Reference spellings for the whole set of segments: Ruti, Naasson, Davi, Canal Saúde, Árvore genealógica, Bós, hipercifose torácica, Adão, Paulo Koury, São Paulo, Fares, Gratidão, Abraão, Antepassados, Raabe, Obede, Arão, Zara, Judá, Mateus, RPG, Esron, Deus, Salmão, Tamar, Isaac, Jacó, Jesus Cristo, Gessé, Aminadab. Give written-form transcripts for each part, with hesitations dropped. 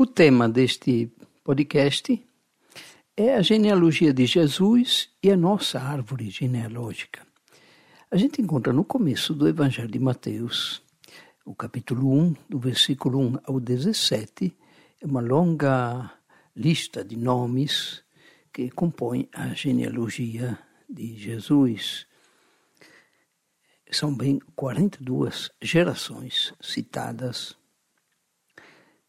O tema deste podcast é a genealogia de Jesus e a nossa árvore genealógica. A gente encontra no começo do Evangelho de Mateus, o capítulo 1, do versículo 1 ao 17, é uma longa lista de nomes que compõem a genealogia de Jesus. São bem 42 gerações citadas.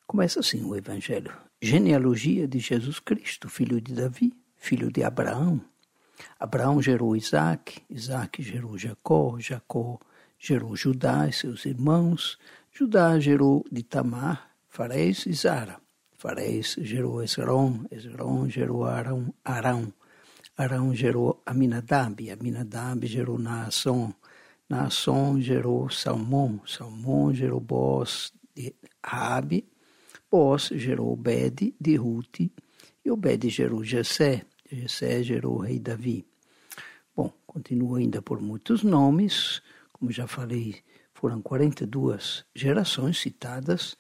Começa assim o Evangelho. Genealogia de Jesus Cristo, filho de Davi, filho de Abraão. Abraão gerou Isaac, Isaac gerou Jacó, Jacó gerou Judá e seus irmãos. Judá gerou de Tamar, Fares e Zara. Fares gerou Esron, Esron gerou Arão, Arão gerou Aminadab, Aminadab gerou Naasson. Naasson gerou Salmão, Salmão gerou Bós de Raabe, Bós gerou Obede de Ruti, e Obede gerou Gessé, Gessé gerou o rei Davi. Bom, continua ainda por muitos nomes, como já falei, foram 42 gerações citadas.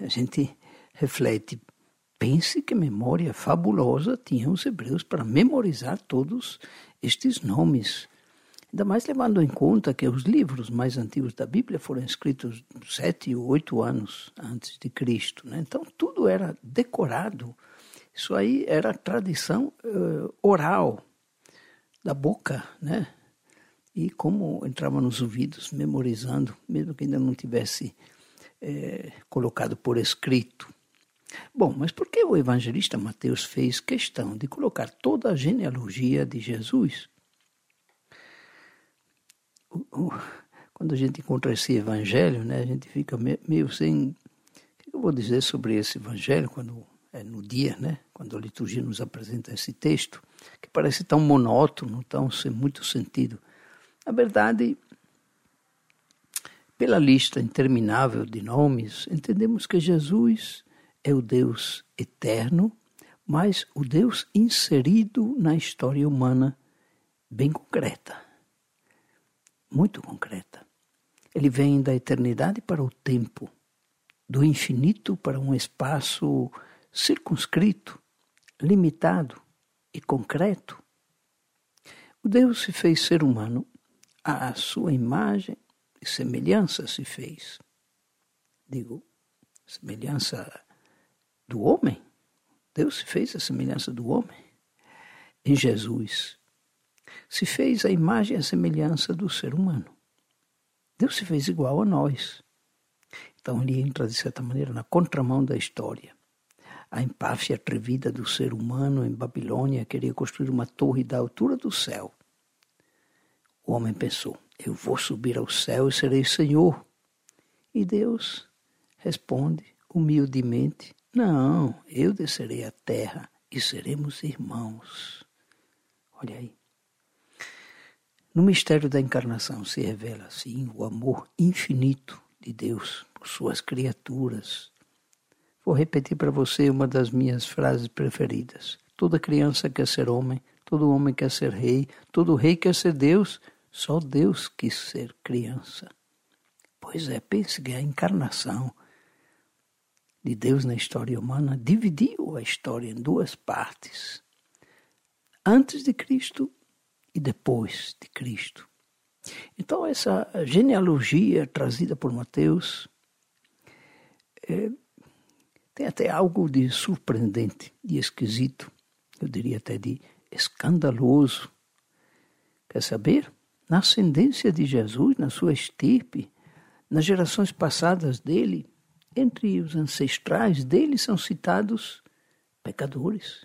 A gente reflete, pense que memória fabulosa tinham os hebreus para memorizar todos estes nomes. Ainda mais levando em conta que os livros mais antigos da Bíblia foram escritos 7 ou 8 anos antes de Cristo, né? Então tudo era decorado. Isso aí era tradição oral, da boca, né? E como entrava nos ouvidos, memorizando, mesmo que ainda não tivesse colocado por escrito. Bom, mas por que o evangelista Mateus fez questão de colocar toda a genealogia de Jesus? Quando a gente encontra esse evangelho, né, a gente fica meio sem... O que eu vou dizer sobre esse evangelho quando é no dia, né, quando a liturgia nos apresenta esse texto, que parece tão monótono, tão sem muito sentido. Na verdade, pela lista interminável de nomes, entendemos que Jesus é o Deus eterno, mas o Deus inserido na história humana bem concreta. Muito concreta. Ele vem da eternidade para o tempo, do infinito para um espaço circunscrito, limitado e concreto. O Deus se fez ser humano, à sua imagem e semelhança se fez. Digo, semelhança do homem? Deus se fez a semelhança do homem em Jesus. Se fez a imagem e a semelhança do ser humano. Deus se fez igual a nós. Então ele entra, de certa maneira, na contramão da história. A empáfia atrevida do ser humano em Babilônia queria construir uma torre da altura do céu. O homem pensou, eu vou subir ao céu e serei Senhor. E Deus responde humildemente, não, eu descerei à terra e seremos irmãos. Olha aí. No mistério da encarnação se revela, assim, o amor infinito de Deus por suas criaturas. Vou repetir para você uma das minhas frases preferidas. Toda criança quer ser homem, todo homem quer ser rei, todo rei quer ser Deus, só Deus quis ser criança. Pois é, pense que a encarnação de Deus na história humana dividiu a história em duas partes. Antes de Cristo e depois de Cristo. Então essa genealogia trazida por Mateus tem até algo de surpreendente, de esquisito, eu diria até de escandaloso. Quer saber? Na ascendência de Jesus, na sua estirpe, nas gerações passadas dele, entre os ancestrais dele são citados pecadores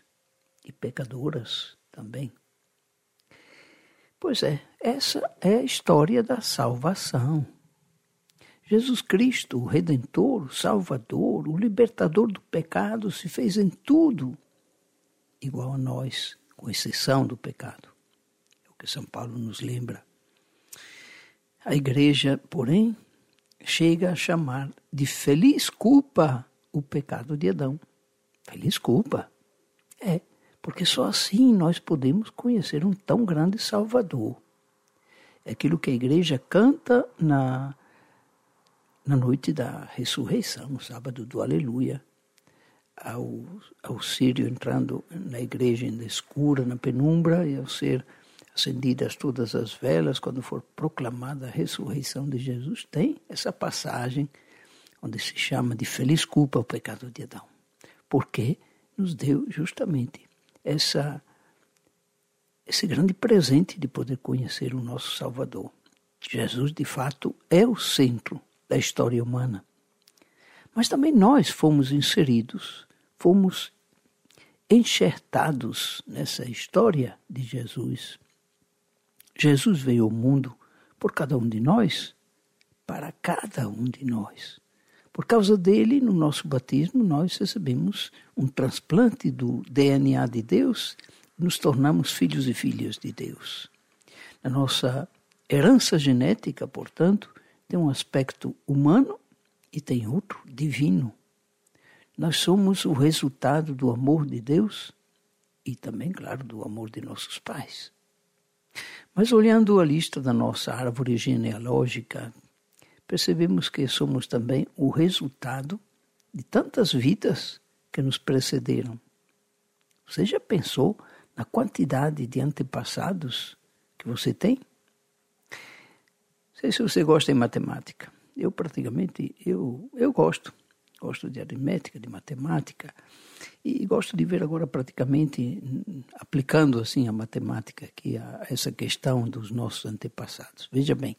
e pecadoras também. Pois é, essa é a história da salvação. Jesus Cristo, o Redentor, o Salvador, o Libertador do pecado, se fez em tudo igual a nós, com exceção do pecado. É o que São Paulo nos lembra. A Igreja, porém, chega a chamar de feliz culpa o pecado de Adão. Feliz culpa. É. Porque só assim nós podemos conhecer um tão grande Salvador. É aquilo que a igreja canta na na noite da ressurreição, no sábado do Aleluia, ao sírio entrando na igreja ainda escura, na penumbra, e ao ser acendidas todas as velas, quando for proclamada a ressurreição de Jesus, tem essa passagem onde se chama de feliz culpa ao pecado de Adão, porque nos deu justamente esse grande presente de poder conhecer o nosso Salvador. Jesus, de fato, é o centro da história humana. Mas também nós fomos inseridos, fomos enxertados nessa história de Jesus. Jesus veio ao mundo por cada um de nós, para cada um de nós. Por causa dele, no nosso batismo, nós recebemos um transplante do DNA de Deus, nos tornamos filhos e filhas de Deus. Na nossa herança genética, portanto, tem um aspecto humano e tem outro divino. Nós somos o resultado do amor de Deus e também, claro, do amor de nossos pais. Mas olhando a lista da nossa árvore genealógica, percebemos que somos também o resultado de tantas vidas que nos precederam. Você já pensou na quantidade de antepassados que você tem? Não sei se você gosta de matemática. Eu praticamente, eu gosto. Gosto de aritmética, de matemática, e gosto de ver agora praticamente aplicando assim a matemática aqui a essa questão dos nossos antepassados. Veja bem,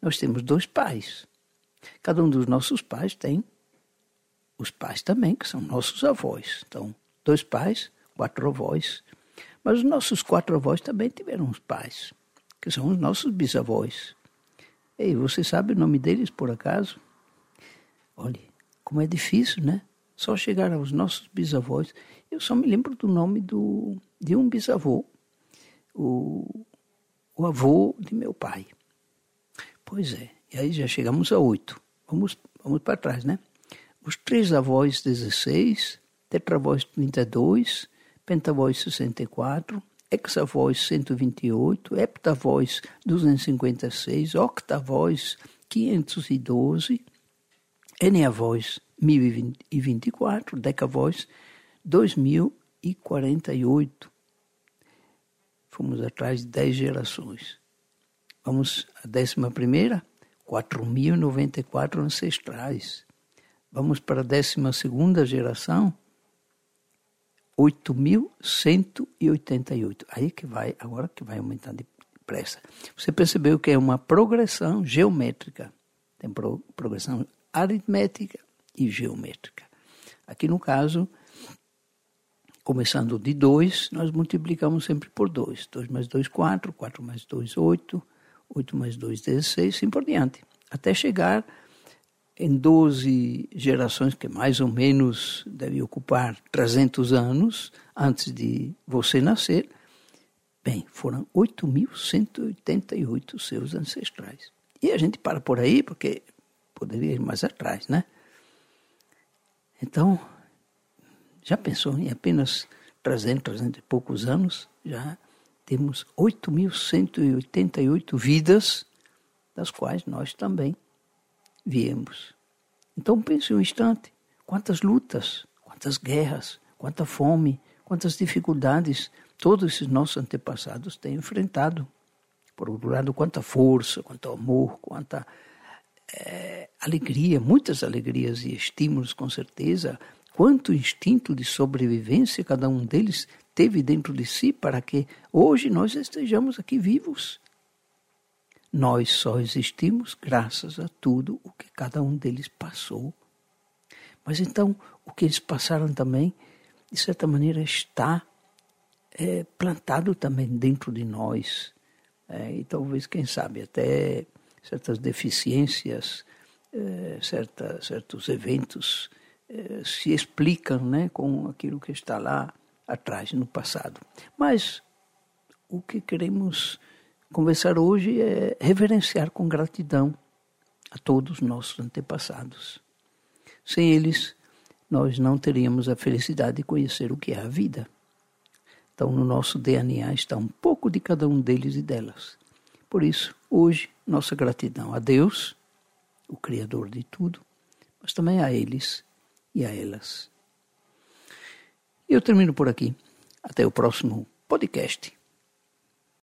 nós temos dois pais. Cada um dos nossos pais tem os pais também, que são nossos avós. Então, dois pais, quatro avós. Mas os nossos quatro avós também tiveram os pais, que são os nossos bisavós. Ei, você sabe o nome deles, por acaso? Olhe, como é difícil, né? Só chegar aos nossos bisavós. Eu só me lembro do nome de um bisavô, o avô de meu pai. Pois é, e aí já chegamos a 8. Vamos para trás, né? Os três avós 16, tetravós 32, pentavós 64, hexavós 128, heptavós 256, octavós 512, N-avós 1024, decavós 2048. Fomos atrás de 10 gerações. Vamos à 11ª, 4094 ancestrais. Vamos para a 12ª geração, 8188. Aí que vai, agora que vai aumentar depressa. Você percebeu que é uma progressão geométrica. Tem progressão aritmética e geométrica. Aqui no caso, começando de 2, nós multiplicamos sempre por 2. 2 mais 2, 4. 4 mais 2, 8. 8 mais 2, 16. E por diante. Até chegar em 12 gerações, que mais ou menos deve ocupar 300 anos antes de você nascer. Bem, foram 8.188 seus ancestrais. E a gente para por aí, porque poderia ir mais atrás, né? Então, já pensou em apenas 300 e poucos anos, já temos 8.188 vidas, das quais nós também viemos. Então, pense um instante, quantas lutas, quantas guerras, quanta fome, quantas dificuldades todos esses nossos antepassados têm enfrentado. Por outro lado, quanta força, quanto amor, quanta alegria, muitas alegrias e estímulos, com certeza. Quanto instinto de sobrevivência cada um deles teve dentro de si para que hoje nós estejamos aqui vivos. Nós só existimos graças a tudo o que cada um deles passou. Mas então, o que eles passaram também, de certa maneira, está plantado também dentro de nós. E talvez, quem sabe, até certas deficiências, certos eventos se explicam, né, com aquilo que está lá atrás, no passado. Mas o que queremos conversar hoje é reverenciar com gratidão a todos os nossos antepassados. Sem eles, nós não teríamos a felicidade de conhecer o que é a vida. Então, no nosso DNA está um pouco de cada um deles e delas. Por isso, hoje, nossa gratidão a Deus, o Criador de tudo, mas também a eles e a elas. Eu termino por aqui. Até o próximo podcast.